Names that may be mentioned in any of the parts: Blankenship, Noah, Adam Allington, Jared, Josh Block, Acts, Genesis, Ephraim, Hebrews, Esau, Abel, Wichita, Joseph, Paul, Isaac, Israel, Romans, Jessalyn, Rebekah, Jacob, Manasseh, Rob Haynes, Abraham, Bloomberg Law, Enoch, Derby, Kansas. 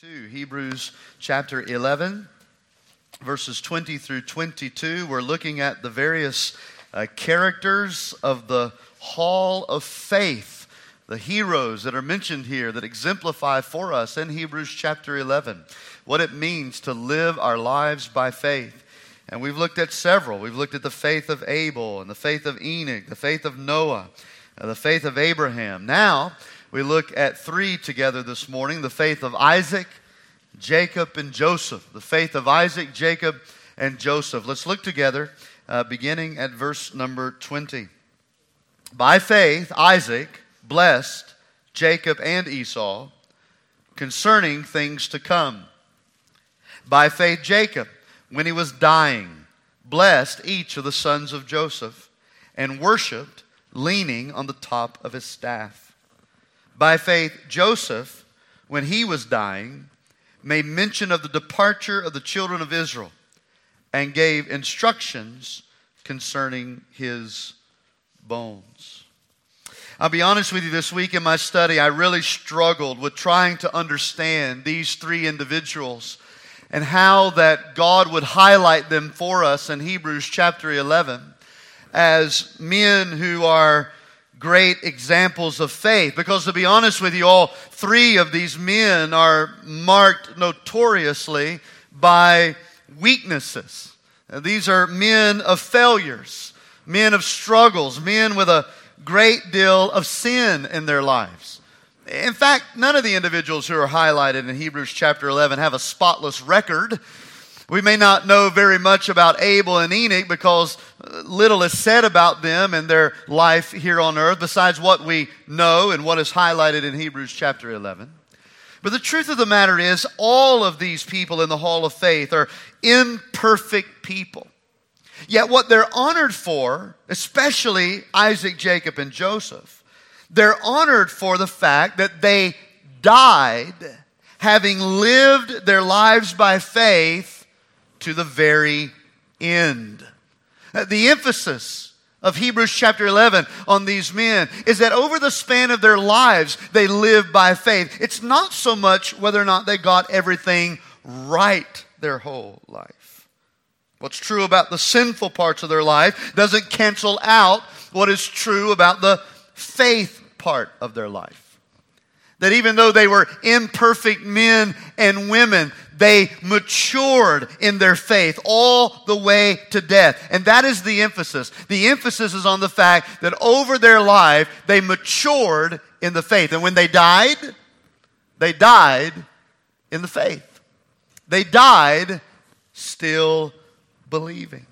22, Hebrews chapter 11, verses 20 through 22. We're looking at the various characters of the hall of faith, the heroes that are mentioned here that exemplify for us in Hebrews chapter 11 what it means to live our lives by faith. And we've looked at several. We've looked at the faith of Abel and the faith of Enoch, the faith of Noah, the faith of Abraham. Now, we look at three together this morning, the faith of Isaac, Jacob, and Joseph. The faith of Isaac, Jacob, and Joseph. Let's look together, beginning at verse number 20. By faith, Isaac blessed Jacob and Esau concerning things to come. By faith, Jacob, when he was dying, blessed each of the sons of Joseph and worshipped, leaning on the top of his staff. By faith, Joseph, when he was dying, made mention of the departure of the children of Israel and gave instructions concerning his bones. I'll be honest with you, this week in my study, I really struggled with trying to understand these three individuals and how that God would highlight them for us in Hebrews chapter 11 as men who are great examples of faith, because to be honest with you, all three of these men are marked notoriously by weaknesses. These are men of failures, men of struggles, men with a great deal of sin in their lives. In fact, none of the individuals who are highlighted in Hebrews chapter 11 have a spotless record. We may not know very much about Abel and Enoch because little is said about them and their life here on earth besides what we know and what is highlighted in Hebrews chapter 11. But the truth of the matter is all of these people in the hall of faith are imperfect people. Yet what they're honored for, especially Isaac, Jacob, and Joseph, they're honored for the fact that they died having lived their lives by faith to the very end. The emphasis of Hebrews chapter 11 on these men is that over the span of their lives, they lived by faith. It's not so much whether or not they got everything right their whole life. What's true about the sinful parts of their life doesn't cancel out what is true about the faith part of their life. That even though they were imperfect men and women, they matured in their faith all the way to death. And that is the emphasis. The emphasis is on the fact that over their life, they matured in the faith. And when they died in the faith. They died still believing.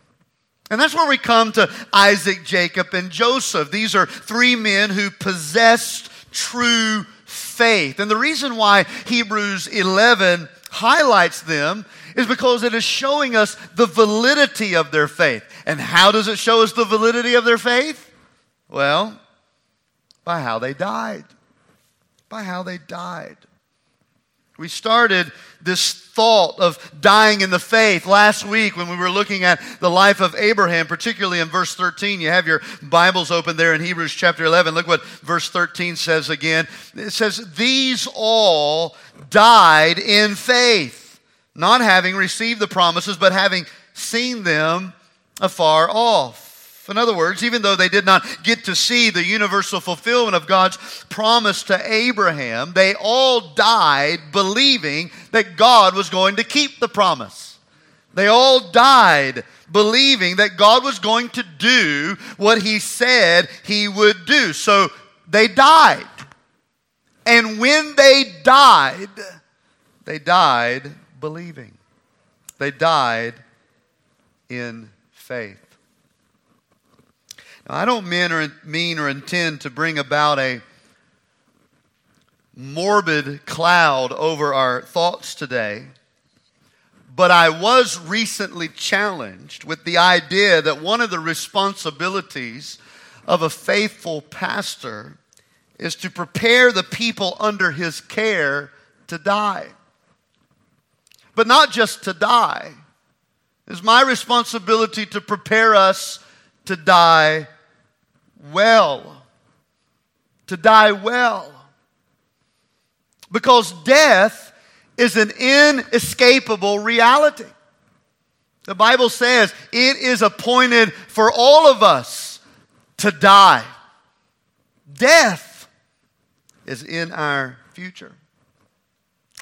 And that's where we come to Isaac, Jacob, and Joseph. These are three men who possessed true faith. And the reason why Hebrews 11 highlights them is because it is showing us the validity of their faith. And how does it show us the validity of their faith? Well, by how they died. By how they died. We started this thought of dying in the faith last week when we were looking at the life of Abraham, particularly in verse 13. You have your Bibles open there in Hebrews chapter 11. Look what verse 13 says again. It says, "These all died in faith, not having received the promises, but having seen them afar off." In other words, even though they did not get to see the universal fulfillment of God's promise to Abraham, they all died believing that God was going to keep the promise. They all died believing that God was going to do what he said he would do. So they died. And when they died believing. They died in faith. I don't mean or intend to bring about a morbid cloud over our thoughts today, but I was recently challenged with the idea that one of the responsibilities of a faithful pastor is to prepare the people under his care to die. But not just to die. It's my responsibility to prepare us to die well. To die well. Because death is an inescapable reality. The Bible says it is appointed for all of us to die. Death is in our future.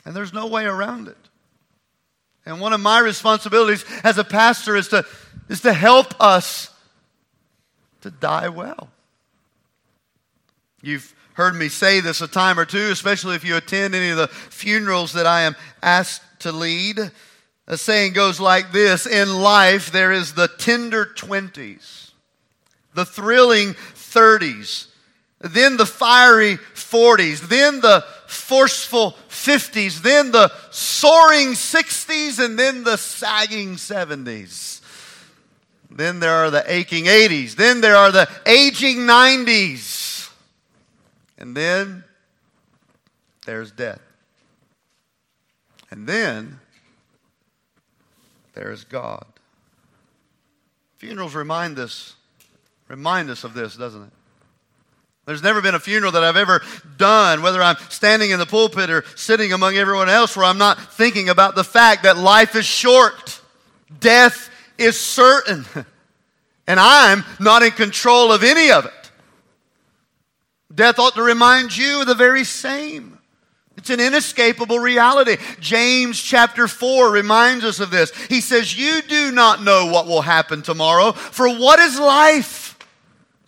And there's no way around it. And one of my responsibilities as a pastor is to help us to die well. You've heard me say this a time or two, especially if you attend any of the funerals that I am asked to lead. A saying goes like this: in life there is the tender 20s, the thrilling 30s, then the fiery 40s, then the forceful 50s, then the soaring 60s, and then the sagging 70s. Then there are the aching 80s, then there are the aging 90s, and then there's death. And then there's God. Funerals remind us of this, doesn't it? There's never been a funeral that I've ever done, whether I'm standing in the pulpit or sitting among everyone else, where I'm not thinking about the fact that life is short, death is certain, and I'm not in control of any of it. Death ought to remind you of the very same. It's an inescapable reality. James chapter 4 reminds us of this. He says, you do not know what will happen tomorrow, for what is life?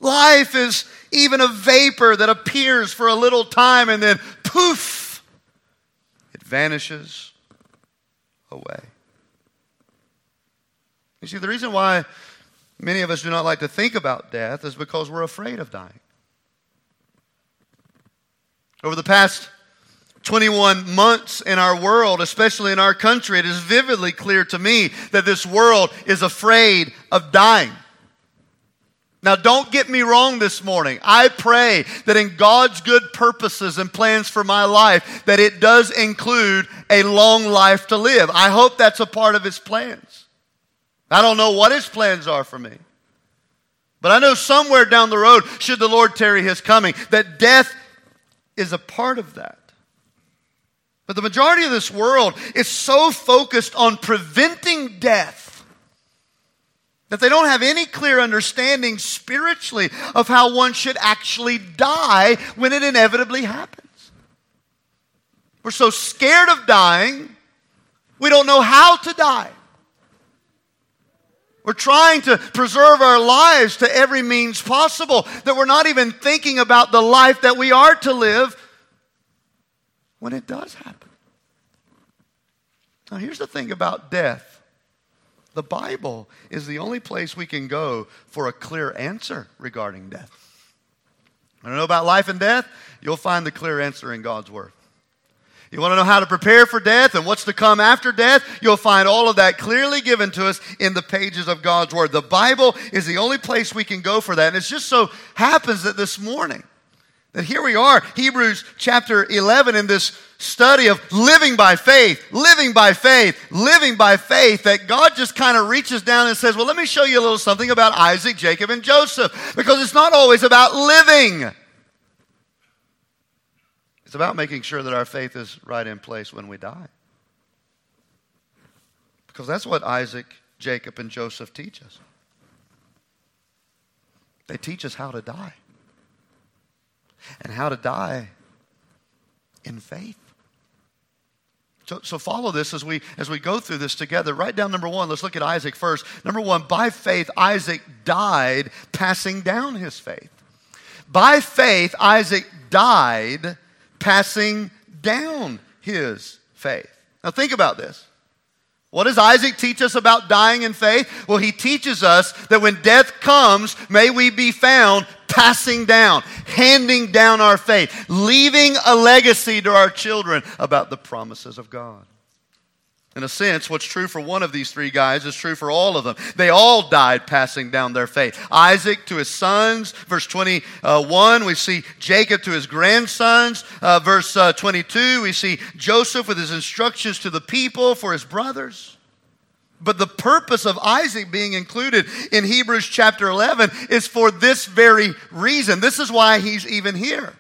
Life is even a vapor that appears for a little time and then poof, it vanishes away. You see, the reason why many of us do not like to think about death is because we're afraid of dying. Over the past 21 months in our world, especially in our country, it is vividly clear to me that this world is afraid of dying. Now, don't get me wrong this morning. I pray that in God's good purposes and plans for my life, that it does include a long life to live. I hope that's a part of His plans. I don't know what His plans are for me. But I know somewhere down the road, should the Lord tarry His coming, that death is a part of that. But the majority of this world is so focused on preventing death that they don't have any clear understanding spiritually of how one should actually die when it inevitably happens. We're so scared of dying, we don't know how to die. We're trying to preserve our lives to every means possible that we're not even thinking about the life that we are to live when it does happen. Now, here's the thing about death. The Bible is the only place we can go for a clear answer regarding death. I don't know about life and death. You'll find the clear answer in God's Word. You want to know how to prepare for death and what's to come after death? You'll find all of that clearly given to us in the pages of God's Word. The Bible is the only place we can go for that. And it just so happens that this morning, that here we are, Hebrews chapter 11, in this study of living by faith, that God just kind of reaches down and says, well, let me show you a little something about Isaac, Jacob, and Joseph, because it's not always about living. It's about making sure that our faith is right in place when we die, because that's what Isaac, Jacob, and Joseph teach us. They teach us how to die. And how to die in faith. So follow this as we go through this together. Write down number one. Let's look at Isaac first. Number one, by faith, Isaac died, passing down his faith. By faith, Isaac died, passing down his faith. Now think about this. What does Isaac teach us about dying in faith? Well, he teaches us that when death comes, may we be found passing down, handing down our faith, leaving a legacy to our children about the promises of God. In a sense, what's true for one of these three guys is true for all of them. They all died passing down their faith. Isaac to his sons, verse 21. We see Jacob to his grandsons, verse 22. We see Joseph with his instructions to the people for his brothers. But the purpose of Isaac being included in Hebrews chapter 11 is for this very reason. This is why he's even here.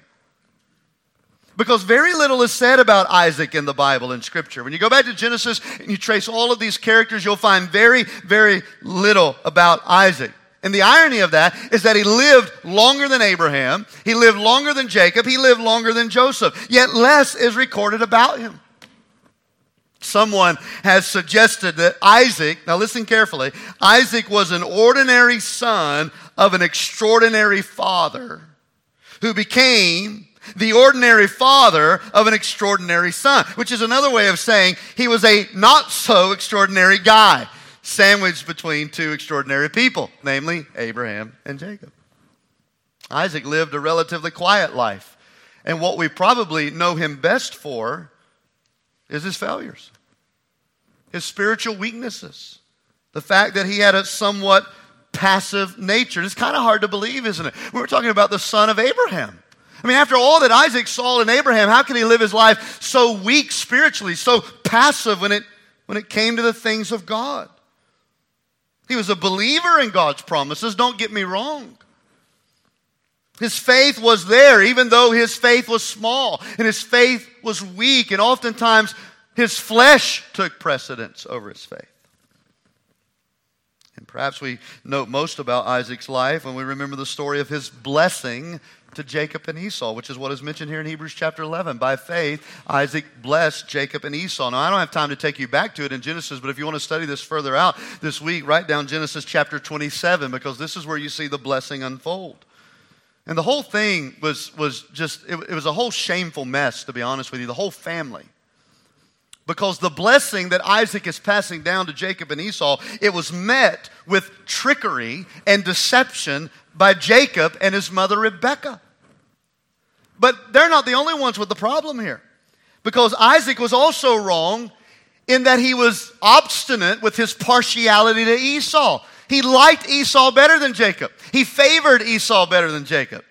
because very little is said about Isaac in the Bible, in Scripture. When you go back to Genesis and you trace all of these characters, you'll find very, very little about Isaac. And the irony of that is that he lived longer than Abraham, he lived longer than Jacob, he lived longer than Joseph, yet less is recorded about him. Someone has suggested that Isaac, now listen carefully, Isaac was an ordinary son of an extraordinary father who became the ordinary father of an extraordinary son, which is another way of saying he was a not so extraordinary guy sandwiched between two extraordinary people, namely Abraham and Jacob. Isaac lived a relatively quiet life, and what we probably know him best for is his failures, his spiritual weaknesses, the fact that he had a somewhat passive nature. It's kind of hard to believe, isn't it? We were talking about the son of Abraham. I mean, after all that Isaac saw in Abraham, how could he live his life so weak spiritually, so passive when it came to the things of God? He was a believer in God's promises, don't get me wrong. His faith was there, even though his faith was small and his faith was weak, and oftentimes his flesh took precedence over his faith. And perhaps we note most about Isaac's life when we remember the story of his blessing to Jacob and Esau, which is what is mentioned here in Hebrews chapter 11. By faith, Isaac blessed Jacob and Esau. Now, I don't have time to take you back to it in Genesis, but if you want to study this further out this week, write down Genesis chapter 27, because this is where you see the blessing unfold. And the whole thing was just a whole shameful mess, to be honest with you, the whole family. Because the blessing that Isaac is passing down to Jacob and Esau, it was met with trickery and deception by Jacob and his mother Rebekah. But they're not the only ones with the problem here. Because Isaac was also wrong in that he was obstinate with his partiality to Esau. He liked Esau better than Jacob. He favored Esau better than Jacob.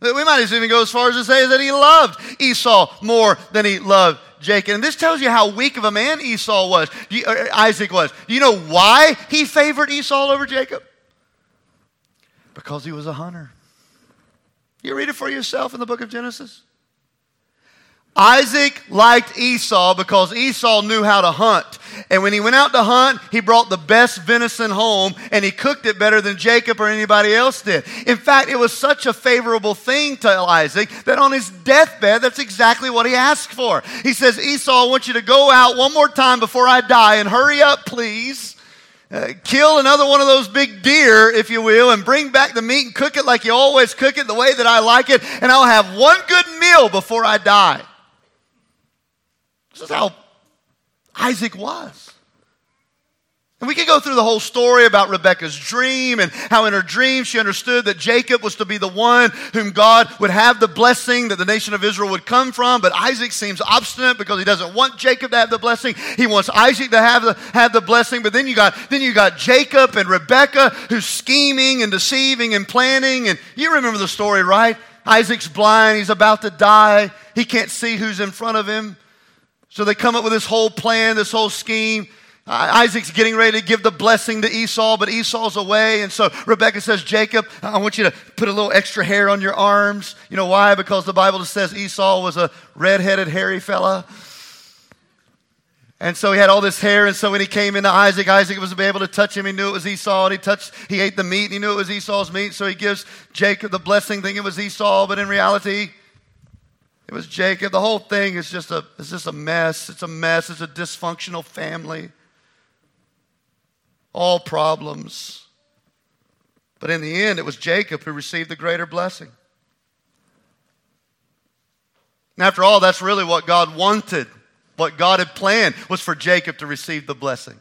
We might even go as far as to say that he loved Esau more than he loved Jacob. And this tells you how weak of a man Isaac was. Do you know why he favored Esau over Jacob? Because he was a hunter. You read it for yourself in the book of Genesis. Isaac liked Esau because Esau knew how to hunt. And when he went out to hunt, he brought the best venison home, and he cooked it better than Jacob or anybody else did. In fact, it was such a favorable thing to Isaac that on his deathbed, that's exactly what he asked for. He says, Esau, I want you to go out one more time before I die, and hurry up, please. Kill another one of those big deer, if you will, and bring back the meat and cook it like you always cook it, the way that I like it, and I'll have one good meal before I die. This is how Isaac was. And we could go through the whole story about Rebekah's dream and how in her dream she understood that Jacob was to be the one whom God would have the blessing that the nation of Israel would come from. But Isaac seems obstinate because he doesn't want Jacob to have the blessing. He wants Isaac to have the blessing. But then you got Jacob and Rebekah who's scheming and deceiving and planning. And you remember the story, right? Isaac's blind. He's about to die. He can't see who's in front of him. So they come up with this whole plan, this whole scheme. Isaac's getting ready to give the blessing to Esau, but Esau's away. And so Rebekah says, Jacob, I want you to put a little extra hair on your arms. You know why? Because the Bible just says Esau was a red-headed, hairy fella. And so he had all this hair, and so when he came into Isaac, Isaac was able to touch him. He knew it was Esau, and he ate the meat, and he knew it was Esau's meat. So he gives Jacob the blessing, thinking it was Esau, but in reality, it was Jacob. The whole thing is just a mess. It's a mess. It's a dysfunctional family. All problems. But in the end, it was Jacob who received the greater blessing. And after all, that's really what God wanted. What God had planned was for Jacob to receive the blessing.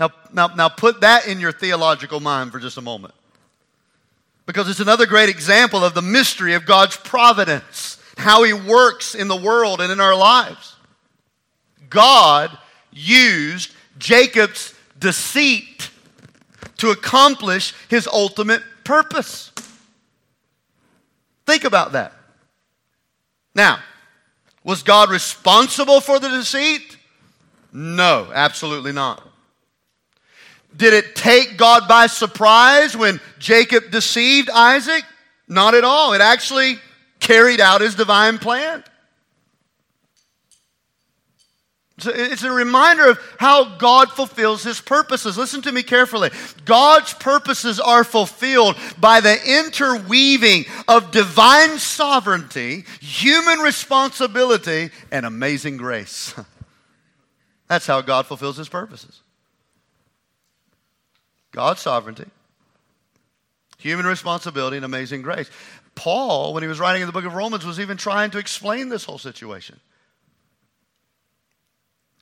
Now put that in your theological mind for just a moment. Because it's another great example of the mystery of God's providence. How he works in the world and in our lives. God used Jacob's deceit to accomplish his ultimate purpose. Think about that. Now, was God responsible for the deceit? No, absolutely not. Did it take God by surprise when Jacob deceived Isaac? Not at all. It actually carried out his divine plan. So it's a reminder of how God fulfills His purposes. Listen to me carefully. God's purposes are fulfilled by the interweaving of divine sovereignty, human responsibility, and amazing grace. That's how God fulfills His purposes. God's sovereignty, human responsibility, and amazing grace. Paul, when he was writing in the book of Romans, was even trying to explain this whole situation.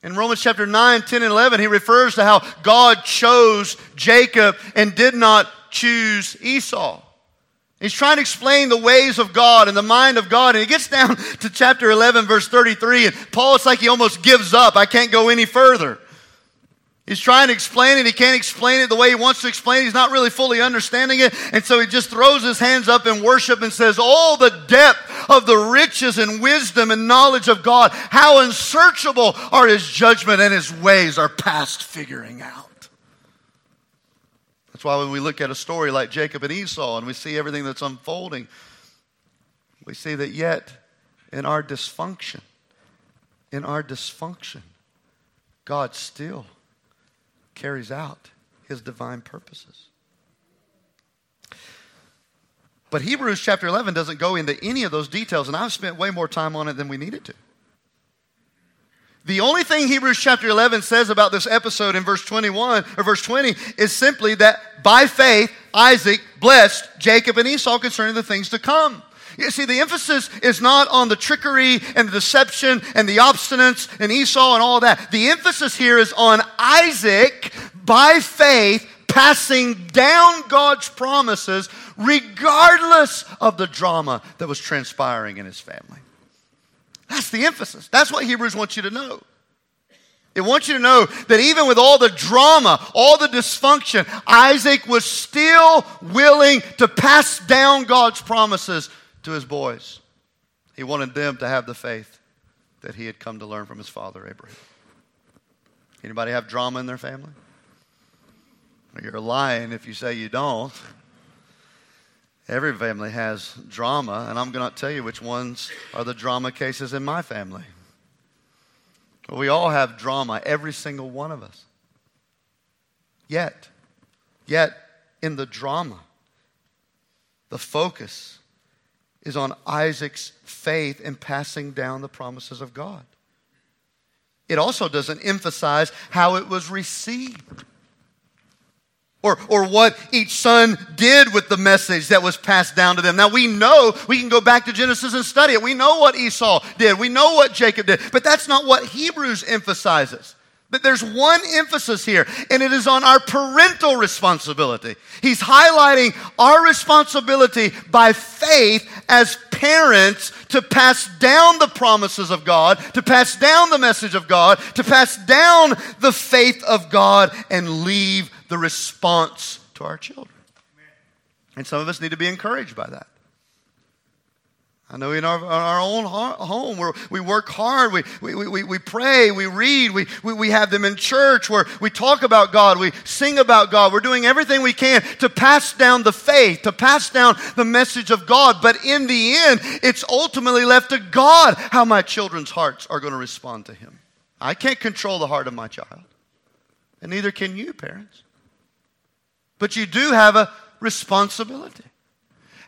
In Romans chapter 9, 10, and 11, he refers to how God chose Jacob and did not choose Esau. He's trying to explain the ways of God and the mind of God. And he gets down to chapter 11, verse 33, and Paul, it's like he almost gives up. I can't go any further. He's trying to explain it. He can't explain it the way he wants to explain it. He's not really fully understanding it. And so he just throws his hands up in worship and says, "Oh, the depth of the riches and wisdom and knowledge of God, how unsearchable are His judgment and His ways are past figuring out." That's why when we look at a story like Jacob and Esau and we see everything that's unfolding, we see that yet in our dysfunction, God still carries out His divine purposes. But Hebrews chapter 11 doesn't go into any of those details, and I've spent way more time on it than we needed to. The only thing Hebrews chapter 11 says about this episode in verse 20 is simply that by faith Isaac blessed Jacob and Esau concerning the things to come. You see, the emphasis is not on the trickery and the deception and the obstinance and Esau and all that. The emphasis here is on Isaac by faith passing down God's promises regardless of the drama that was transpiring in his family. That's the emphasis. That's what Hebrews wants you to know. It wants you to know that even with all the drama, all the dysfunction, Isaac was still willing to pass down God's promises to his boys. He wanted them to have the faith that he had come to learn from his father, Abraham. Anybody have drama in their family? You're lying if you say you don't. Every family has drama, and I'm going to tell you which ones are the drama cases in my family. We all have drama, every single one of us. Yet in the drama, the focus is on Isaac's faith in passing down the promises of God. It also doesn't emphasize how it was received, or what each son did with the message that was passed down to them. Now we know, we can go back to Genesis and study it. We know what Esau did. We know what Jacob did. But that's not what Hebrews emphasizes. But there's one emphasis here, and it is on our parental responsibility. He's highlighting our responsibility by faith as parents to pass down the promises of God, to pass down the message of God, to pass down the faith of God, and leave the response to our children. Amen. And some of us need to be encouraged by that. I know in our own home where we work hard, we pray, we read, we have them in church where we talk about God, we sing about God. We're doing everything we can to pass down the faith, to pass down the message of God. But in the end, it's ultimately left to God how my children's hearts are going to respond to Him. I can't control the heart of my child, and neither can you, parents. But you do have a responsibility.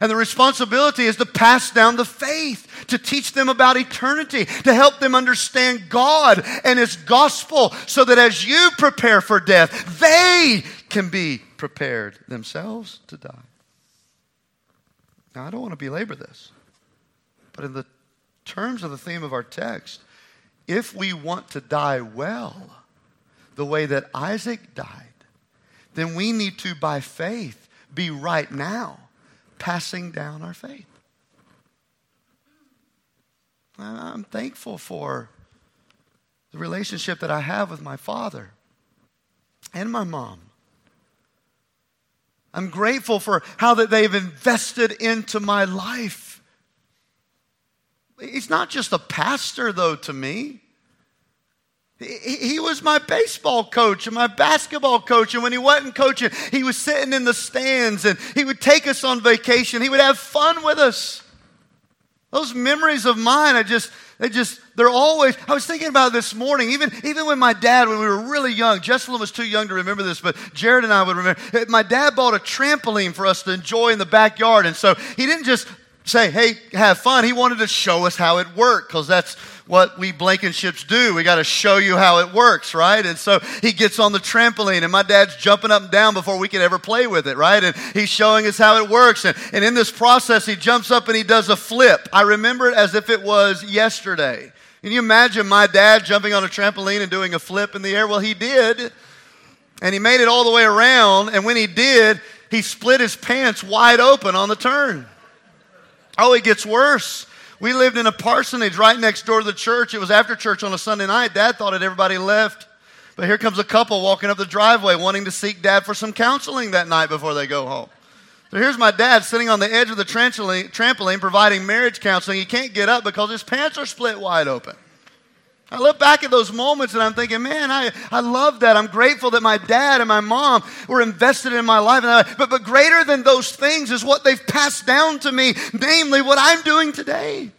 And the responsibility is to pass down the faith, to teach them about eternity, to help them understand God and His gospel so that as you prepare for death, they can be prepared themselves to die. Now, I don't want to belabor this, but in the terms of the theme of our text, if we want to die well, the way that Isaac died, then we need to, by faith, be right now passing down our faith. I'm thankful for the relationship that I have with my father and my mom. I'm grateful for how that they've invested into my life. He's not just a pastor, though, to me. He was my baseball coach and my basketball coach. And when he wasn't coaching, he was sitting in the stands and he would take us on vacation. He would have fun with us. Those memories of mine, they're always, I was thinking about it this morning, even when my dad, when we were really young, Jessalyn was too young to remember this, but Jared and I would remember, my dad bought a trampoline for us to enjoy in the backyard, and so he didn't just say, hey, have fun. He wanted to show us how it worked, because that's what we Blankenships do. We got to show you how it works, right? And so he gets on the trampoline, and my dad's jumping up and down before we can ever play with it, right? And he's showing us how it works. And in this process, he jumps up and he does a flip. I remember it as if it was yesterday. Can you imagine my dad jumping on a trampoline and doing a flip in the air? Well, he did, and he made it all the way around. And when he did, he split his pants wide open on the turn. Oh, it gets worse. We lived in a parsonage right next door to the church. It was after church on a Sunday night. Dad thought that everybody left. But here comes a couple walking up the driveway wanting to seek Dad for some counseling that night before they go home. So here's my dad sitting on the edge of the trampoline providing marriage counseling. He can't get up because his pants are split wide open. I look back at those moments and I'm thinking, man, I love that. I'm grateful that my dad and my mom were invested in my life. But greater than those things is what they've passed down to me, namely what I'm doing today.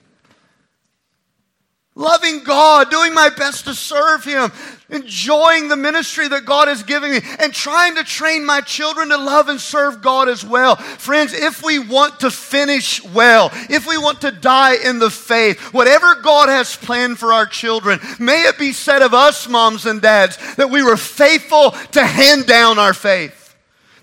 Loving God, doing my best to serve Him, enjoying the ministry that God has given me, and trying to train my children to love and serve God as well. Friends, if we want to finish well, if we want to die in the faith, whatever God has planned for our children, may it be said of us, moms and dads, that we were faithful to hand down our faith,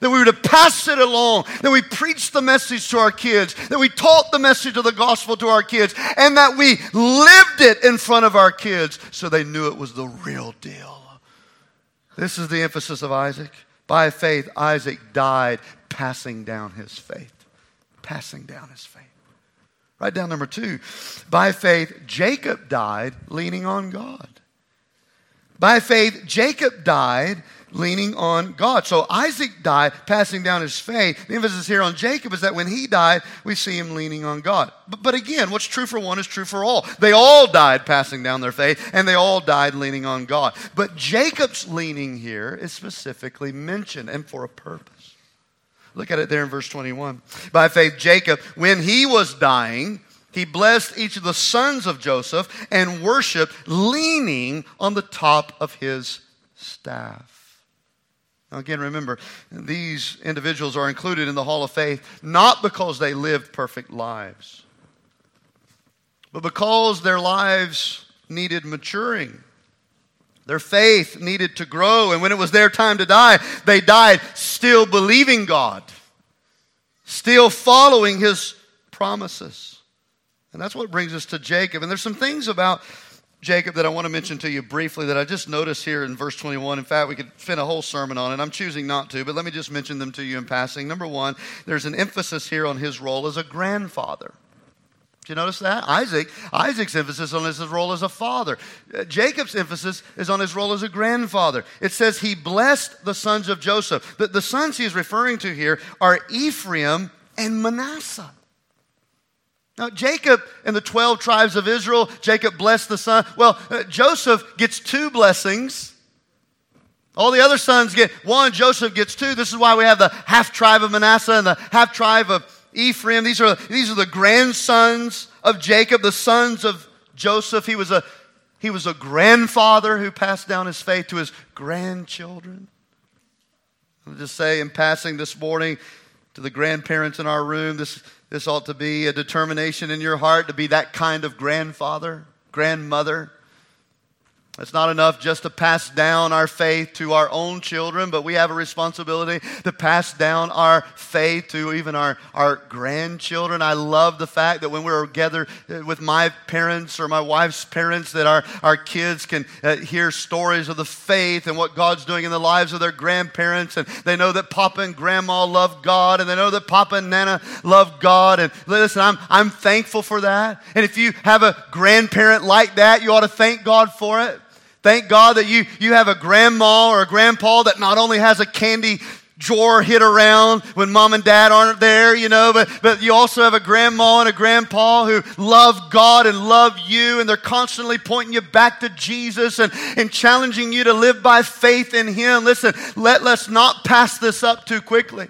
that we were to pass it along, that we preached the message to our kids, that we taught the message of the gospel to our kids, and that we lived it in front of our kids so they knew it was the real deal. This is the emphasis of Isaac. By faith, Isaac died passing down his faith. Passing down his faith. Write down number 2. By faith, Jacob died leaning on God. By faith, Jacob died leaning on God. So Isaac died passing down his faith. The emphasis here on Jacob is that when he died, we see him leaning on God. But again, what's true for one is true for all. They all died passing down their faith, and they all died leaning on God. But Jacob's leaning here is specifically mentioned and for a purpose. Look at it there in verse 21. By faith, Jacob, when he was dying, he blessed each of the sons of Joseph and worshiped, leaning on the top of his staff. Again, remember, these individuals are included in the Hall of Faith not because they lived perfect lives, but because their lives needed maturing. Their faith needed to grow, and when it was their time to die, they died still believing God, still following His promises. And that's what brings us to Jacob. And there's some things about Jacob that I want to mention to you briefly that I just noticed here in verse 21. In fact, we could fit a whole sermon on it. I'm choosing not to, but let me just mention them to you in passing. Number 1, there's an emphasis here on his role as a grandfather. Did you notice that? Isaac's emphasis on his role as a father. Jacob's emphasis is on his role as a grandfather. It says he blessed the sons of Joseph. The sons he's referring to here are Ephraim and Manasseh. Now, Jacob and the 12 tribes of Israel, Jacob blessed the son. Well, Joseph gets 2 blessings. All the other sons get 1. Joseph gets 2. This is why we have the half-tribe of Manasseh and the half-tribe of Ephraim. These are the grandsons of Jacob, the sons of Joseph. He was a grandfather who passed down his faith to his grandchildren. I'll just say in passing this morning to the grandparents in our room, this ought to be a determination in your heart to be that kind of grandfather, grandmother. It's not enough just to pass down our faith to our own children, but we have a responsibility to pass down our faith to even our grandchildren. I love the fact that when we're together with my parents or my wife's parents, that our kids can hear stories of the faith and what God's doing in the lives of their grandparents. And they know that Papa and Grandma love God, and they know that Papa and Nana love God. And listen, I'm thankful for that. And if you have a grandparent like that, you ought to thank God for it. Thank God that you have a grandma or a grandpa that not only has a candy drawer hit around when mom and dad aren't there, you know, but you also have a grandma and a grandpa who love God and love you, and they're constantly pointing you back to Jesus and challenging you to live by faith in Him. Listen, let's not pass this up too quickly.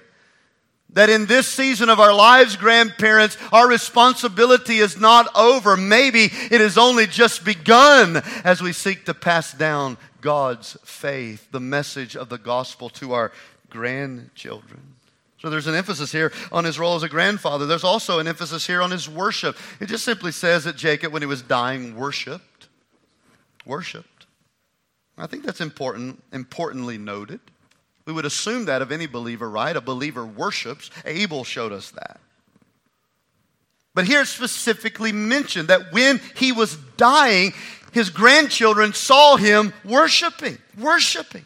That in this season of our lives, grandparents, our responsibility is not over. Maybe it is only just begun as we seek to pass down God's faith, the message of the gospel to our grandchildren. So there's an emphasis here on his role as a grandfather. There's also an emphasis here on his worship. It just simply says that Jacob, when he was dying, worshiped. Worshiped. I think that's importantly noted. We would assume that of any believer, right? A believer worships. Abel showed us that. But here it's specifically mentioned that when he was dying, his grandchildren saw him worshiping. And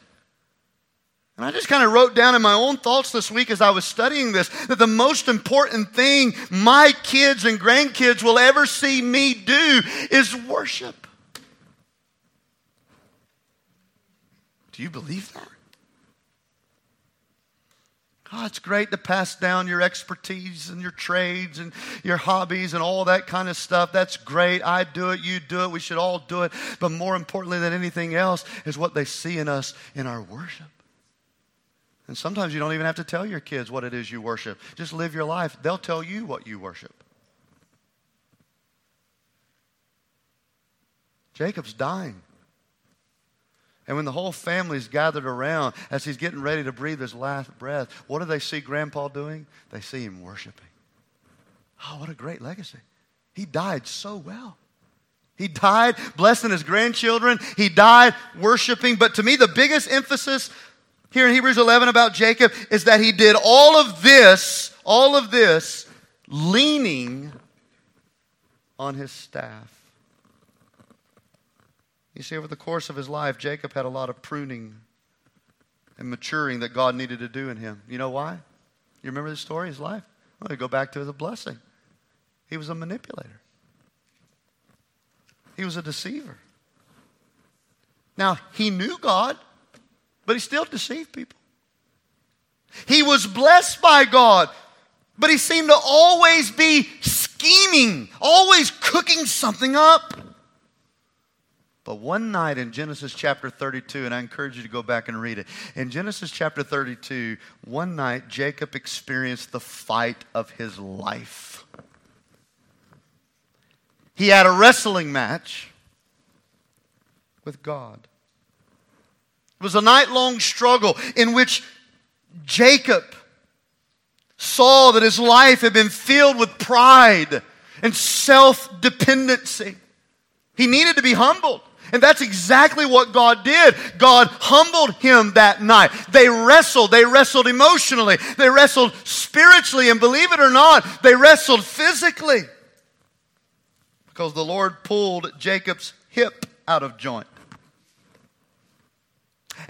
I just kind of wrote down in my own thoughts this week as I was studying this, that the most important thing my kids and grandkids will ever see me do is worship. Do you believe that? Oh, it's great to pass down your expertise and your trades and your hobbies and all that kind of stuff. That's great. I do it. You do it. We should all do it. But more importantly than anything else is what they see in us in our worship. And sometimes you don't even have to tell your kids what it is you worship. Just live your life. They'll tell you what you worship. Jacob's dying. And when the whole family's gathered around as he's getting ready to breathe his last breath, what do they see Grandpa doing? They see him worshiping. Oh, what a great legacy. He died so well. He died blessing his grandchildren. He died worshiping. But to me, the biggest emphasis here in Hebrews 11 about Jacob is that he did all of this, leaning on his staff. You see, over the course of his life, Jacob had a lot of pruning and maturing that God needed to do in him. You know why? You remember the story of his life? Well, you go back to the blessing. He was a manipulator. He was a deceiver. Now, he knew God, but he still deceived people. He was blessed by God, but he seemed to always be scheming, always cooking something up. But one night in Genesis chapter 32, and I encourage you to go back and read it. In Genesis chapter 32, one night Jacob experienced the fight of his life. He had a wrestling match with God. It was a night-long struggle in which Jacob saw that his life had been filled with pride and self-dependency. He needed to be humbled. And that's exactly what God did. God humbled him that night. They wrestled. They wrestled emotionally. They wrestled spiritually. And believe it or not, they wrestled physically. Because the Lord pulled Jacob's hip out of joint.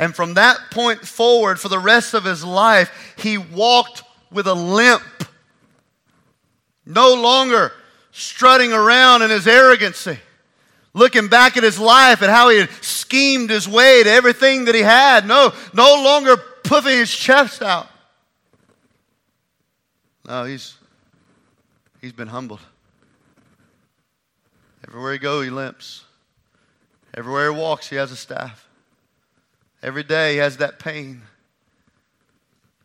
And from that point forward, for the rest of his life, he walked with a limp. No longer strutting around in his arrogancy. Looking back at his life and how he had schemed his way to everything that he had. No longer puffing his chest out. No, he's been humbled. Everywhere he goes, he limps. Everywhere he walks, he has a staff. Every day he has that pain.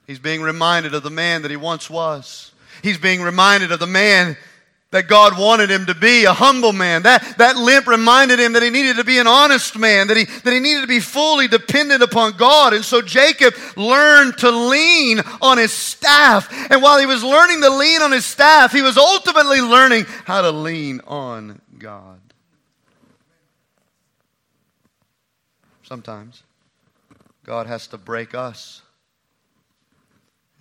He's being reminded of the man that he once was. He's being reminded of the man that God wanted him to be, a humble man. That limp reminded him that he needed to be an honest man, that he needed to be fully dependent upon God. And so Jacob learned to lean on his staff. And while he was learning to lean on his staff, he was ultimately learning how to lean on God. Sometimes God has to break us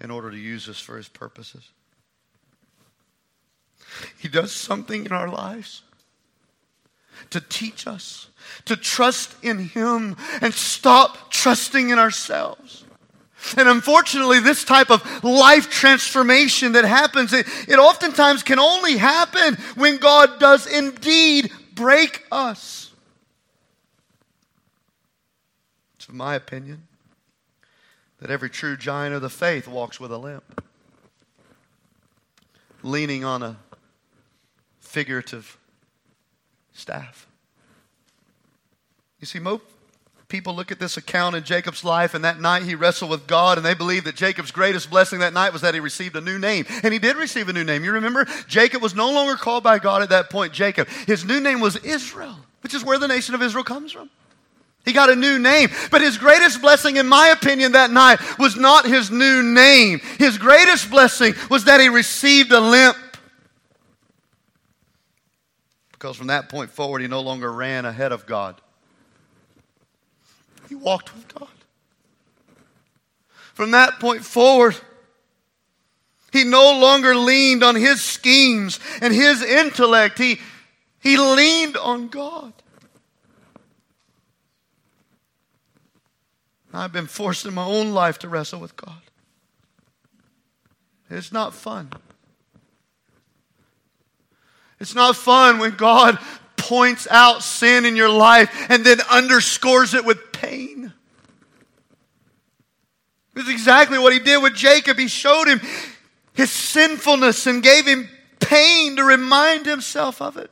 in order to use us for his purposes. He does something in our lives to teach us to trust in him and stop trusting in ourselves. And unfortunately, this type of life transformation that happens, it oftentimes can only happen when God does indeed break us. It's my opinion that every true giant of the faith walks with a limp, leaning on a figurative staff. You see, people look at this account in Jacob's life, and that night he wrestled with God, and they believe that Jacob's greatest blessing that night was that he received a new name. And he did receive a new name. You remember? Jacob was no longer called by God at that point, Jacob. His new name was Israel, which is where the nation of Israel comes from. He got a new name. But his greatest blessing, in my opinion, that night was not his new name. His greatest blessing was that he received a limp. Because from that point forward, he no longer ran ahead of God. He walked with God. From that point forward, he no longer leaned on his schemes and his intellect. He leaned on God. I've been forced in my own life to wrestle with God. It's not fun. It's not fun when God points out sin in your life and then underscores it with pain. It's exactly what he did with Jacob. He showed him his sinfulness and gave him pain to remind himself of it.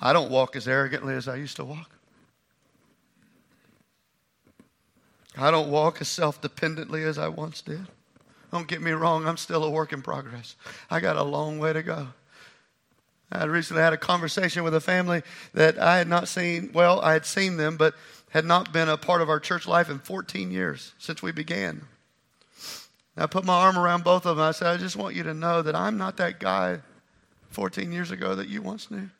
I don't walk as arrogantly as I used to walk. I don't walk as self-dependently as I once did. Don't get me wrong, I'm still a work in progress. I got a long way to go. I recently had a conversation with a family that I had not seen. Well, I had seen them, but had not been a part of our church life in 14 years since we began. And I put my arm around both of them. I said, I just want you to know that I'm not that guy 14 years ago that you once knew.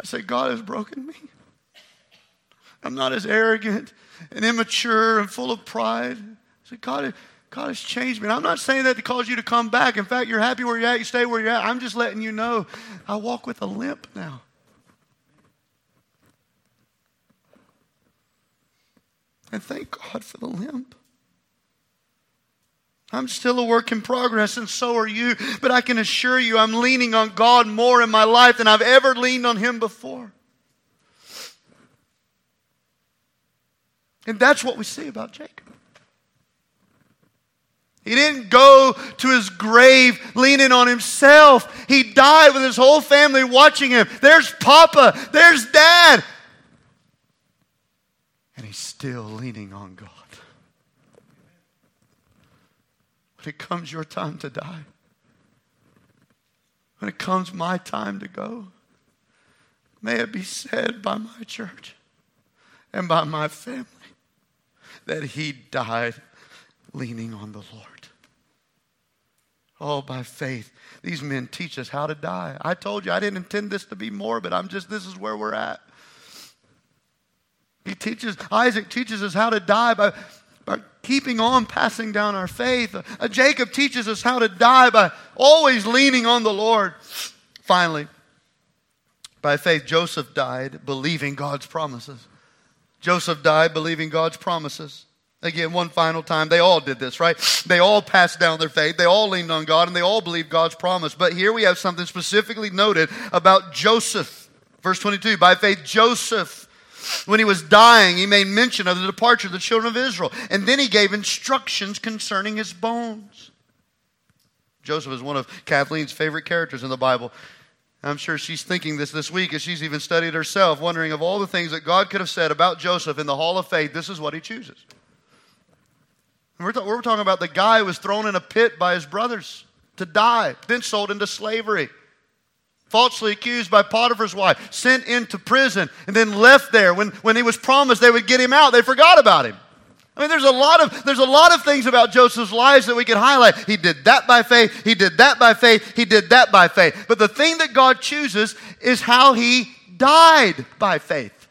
I said, God has broken me. I'm not as arrogant and immature and full of pride. I said, God has changed me. And I'm not saying that to cause you to come back. In fact, you're happy where you're at. You stay where you're at. I'm just letting you know I walk with a limp now. And thank God for the limp. I'm still a work in progress, and so are you. But I can assure you I'm leaning on God more in my life than I've ever leaned on Him before. And that's what we see about Jacob. He didn't go to his grave leaning on himself. He died with his whole family watching him. There's Papa. There's Dad. And he's still leaning on God. When it comes your time to die, when it comes my time to go, may it be said by my church and by my family that he died leaning on the Lord. Oh, by faith. These men teach us how to die. I told you I didn't intend this to be morbid. This is where we're at. Isaac teaches us how to die by keeping on passing down our faith. Jacob teaches us how to die by always leaning on the Lord. Finally, by faith, Joseph died believing God's promises. Joseph died believing God's promises. Again, one final time, they all did this, right? They all passed down their faith. They all leaned on God, and they all believed God's promise. But here we have something specifically noted about Joseph. Verse 22, by faith, Joseph, when he was dying, he made mention of the departure of the children of Israel. And then he gave instructions concerning his bones. Joseph is one of Kathleen's favorite characters in the Bible. I'm sure she's thinking this week as she's even studied herself, wondering of all the things that God could have said about Joseph in the Hall of Faith, this is what he chooses. We're talking about the guy who was thrown in a pit by his brothers to die, then sold into slavery, falsely accused by Potiphar's wife, sent into prison, and then left there. When he was promised they would get him out, they forgot about him. I mean, there's a lot of things about Joseph's lives that we could highlight. He did that by faith. He did that by faith. He did that by faith. But the thing that God chooses is how he died by faith.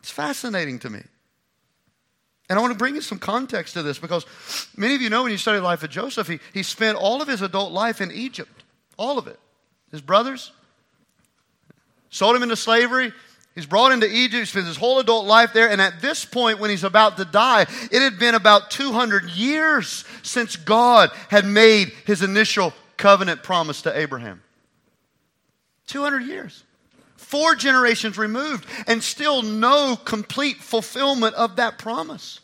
It's fascinating to me. And I want to bring you some context to this because many of you know when you study the life of Joseph, he spent all of his adult life in Egypt. All of it. His brothers sold him into slavery. He's brought into Egypt, spends his whole adult life there. And at this point when he's about to die, it had been about 200 years since God had made his initial covenant promise to Abraham. 200 years. 4 generations removed and still no complete fulfillment of that promise.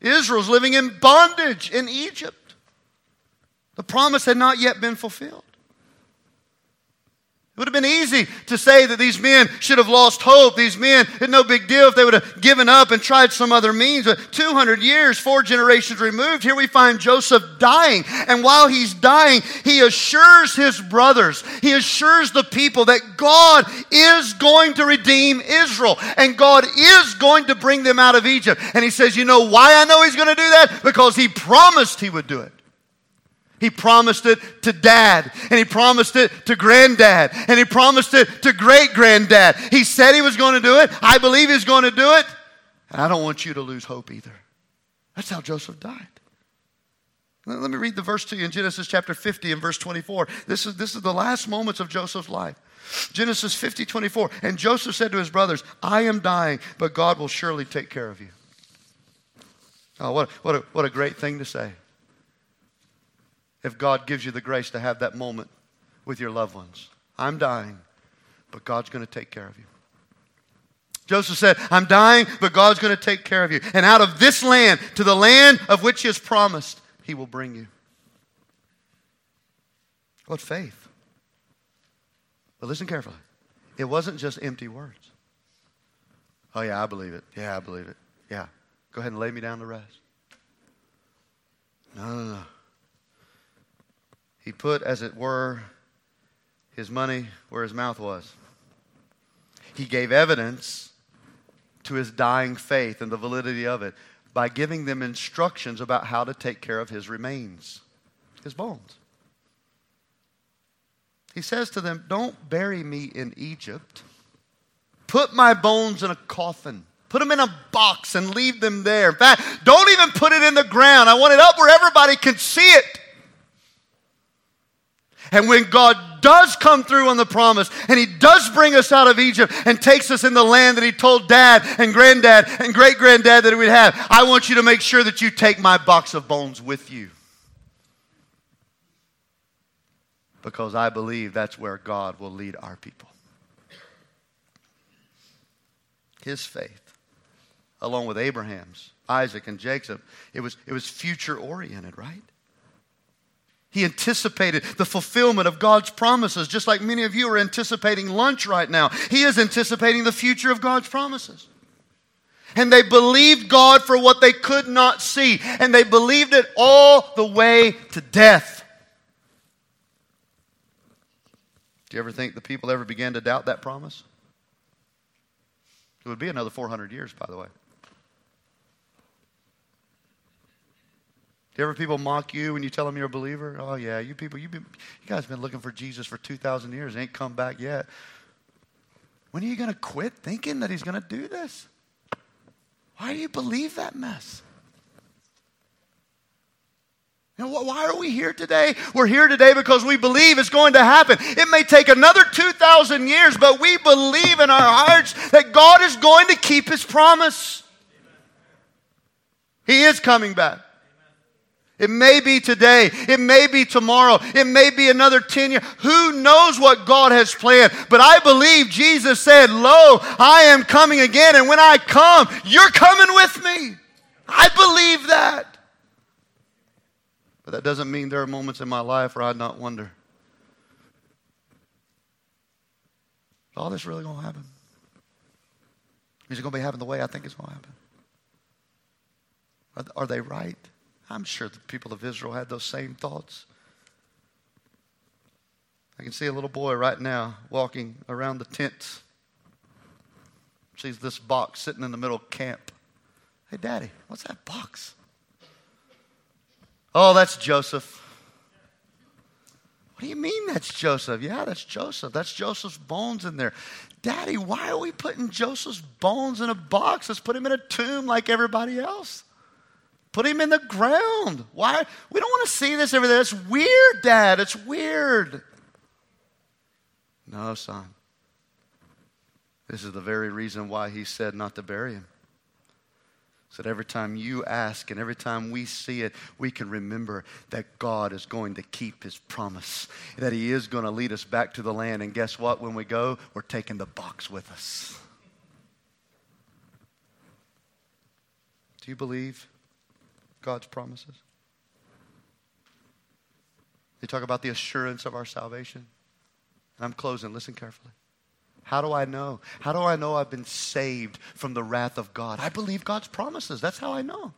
Israel's living in bondage in Egypt. The promise had not yet been fulfilled. It It would have been easy to say that these men should have lost hope. These men, it's no big deal if they would have given up and tried some other means. But 200 years, 4 generations removed, here we find Joseph dying. And while he's dying, he assures his brothers, he assures the people that God is going to redeem Israel. And God is going to bring them out of Egypt. And he says, you know why I know he's going to do that? Because he promised he would do it. He promised it to dad, and he promised it to granddad, and he promised it to great-granddad. He said he was going to do it. I believe he's going to do it, and I don't want you to lose hope either. That's how Joseph died. Let me read the verse to you in Genesis chapter 50 and verse 24. This is the last moments of Joseph's life. Genesis 50, 24, and Joseph said to his brothers, I am dying, but God will surely take care of you. Oh, what a great thing to say. If God gives you the grace to have that moment with your loved ones. I'm dying, but God's going to take care of you. Joseph said, I'm dying, but God's going to take care of you. And out of this land, to the land of which he has promised, he will bring you. What faith. But listen carefully. It wasn't just empty words. Oh yeah, I believe it. Yeah, I believe it. Yeah. Go ahead and lay me down to rest. No. He put, as it were, his money where his mouth was. He gave evidence to his dying faith and the validity of it by giving them instructions about how to take care of his remains, his bones. He says to them, don't bury me in Egypt. Put my bones in a coffin. Put them in a box and leave them there. In fact, don't even put it in the ground. I want it up where everybody can see it. And when God does come through on the promise, and he does bring us out of Egypt and takes us in the land that he told dad and granddad and great-granddad that we'd have, I want you to make sure that you take my box of bones with you. Because I believe that's where God will lead our people. His faith, along with Abraham's, Isaac, and Jacob, it was future-oriented, right? He anticipated the fulfillment of God's promises, just like many of you are anticipating lunch right now. He is anticipating the future of God's promises. And they believed God for what they could not see. And they believed it all the way to death. Do you ever think the people ever began to doubt that promise? It would be another 400 years, by the way. Do you ever people mock you when you tell them you're a believer? Oh yeah, you people, you guys have been looking for Jesus for 2,000 years, ain't come back yet. When are you going to quit thinking that he's going to do this? Why do you believe that mess? And why are we here today? We're here today because we believe it's going to happen. It may take another 2,000 years, but we believe in our hearts that God is going to keep his promise. He is coming back. It may be today. It may be tomorrow. It may be another 10 years. Who knows what God has planned? But I believe Jesus said, lo, I am coming again. And when I come, you're coming with me. I believe that. But that doesn't mean there are moments in my life where I'd not wonder. Is all this really going to happen? Is it going to be happening the way I think it's going to happen? Are they right? I'm sure the people of Israel had those same thoughts. I can see a little boy right now walking around the tent. Sees this box sitting in the middle of camp. Hey, Daddy, what's that box? Oh, that's Joseph. What do you mean that's Joseph? Yeah, that's Joseph. That's Joseph's bones in there. Daddy, why are we putting Joseph's bones in a box? Let's put him in a tomb like everybody else. Put him in the ground. Why? We don't want to see this every day. That's weird, Dad. It's weird. No, son. This is the very reason why he said not to bury him. So that every time you ask and every time we see it, we can remember that God is going to keep his promise. That he is going to lead us back to the land. And guess what? When we go, we're taking the box with us. Do you believe God's promises? They talk about the assurance of our salvation. And I'm closing. Listen carefully. How do I know? How do I know I've been saved from the wrath of God? I believe God's promises. That's how I know.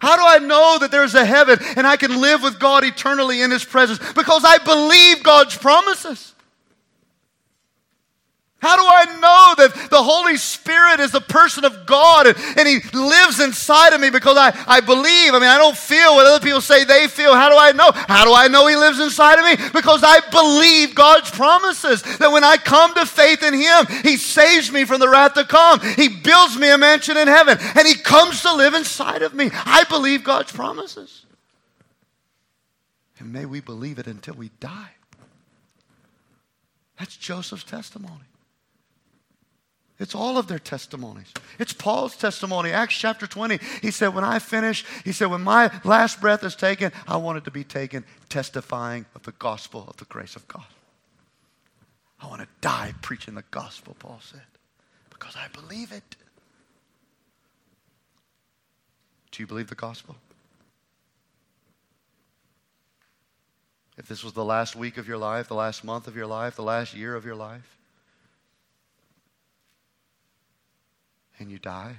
How do I know that there's a heaven and I can live with God eternally in His presence? Because I believe God's promises. How do I know that the Holy Spirit is the person of God and He lives inside of me because I believe? I mean, I don't feel what other people say they feel. How do I know? How do I know He lives inside of me? Because I believe God's promises that when I come to faith in Him, He saves me from the wrath to come. He builds me a mansion in heaven and He comes to live inside of me. I believe God's promises. And may we believe it until we die. That's Joseph's testimony. It's all of their testimonies. It's Paul's testimony. Acts chapter 20, he said, when I finish, he said, when my last breath is taken, I want it to be taken testifying of the gospel of the grace of God. I want to die preaching the gospel, Paul said, because I believe it. Do you believe the gospel? If this was the last week of your life, the last month of your life, the last year of your life, and you die,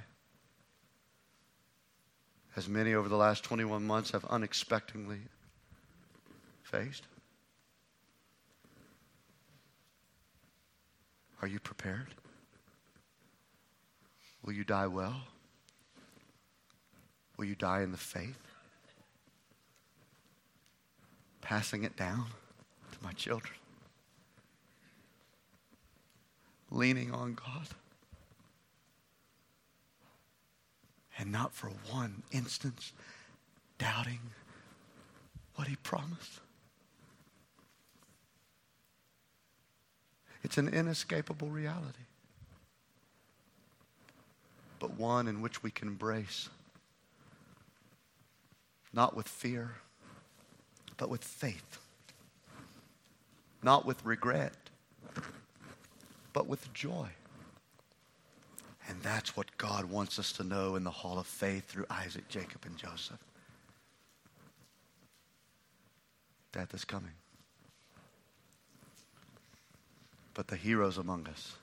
as many over the last 21 months have unexpectedly faced. Are you prepared? Will you die well? Will you die in the faith? Passing it down to my children. Leaning on God. And not for one instance doubting what He promised. It's an inescapable reality, but one in which we can embrace, not with fear, but with faith, not with regret, but with joy. And that's what God wants us to know in the hall of faith through Isaac, Jacob, and Joseph. Death is coming. But the heroes among us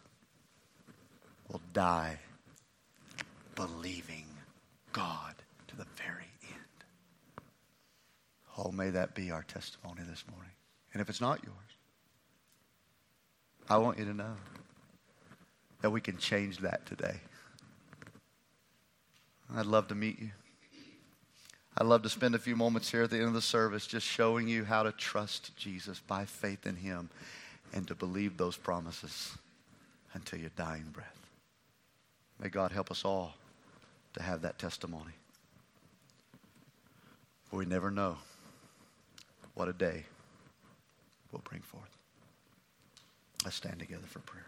will die believing God to the very end. Oh, may that be our testimony this morning. And if it's not yours, I want you to know that we can change that today. I'd love to meet you. I'd love to spend a few moments here at the end of the service just showing you how to trust Jesus by faith in Him and to believe those promises until your dying breath. May God help us all to have that testimony. For we never know what a day will bring forth. Let's stand together for prayer.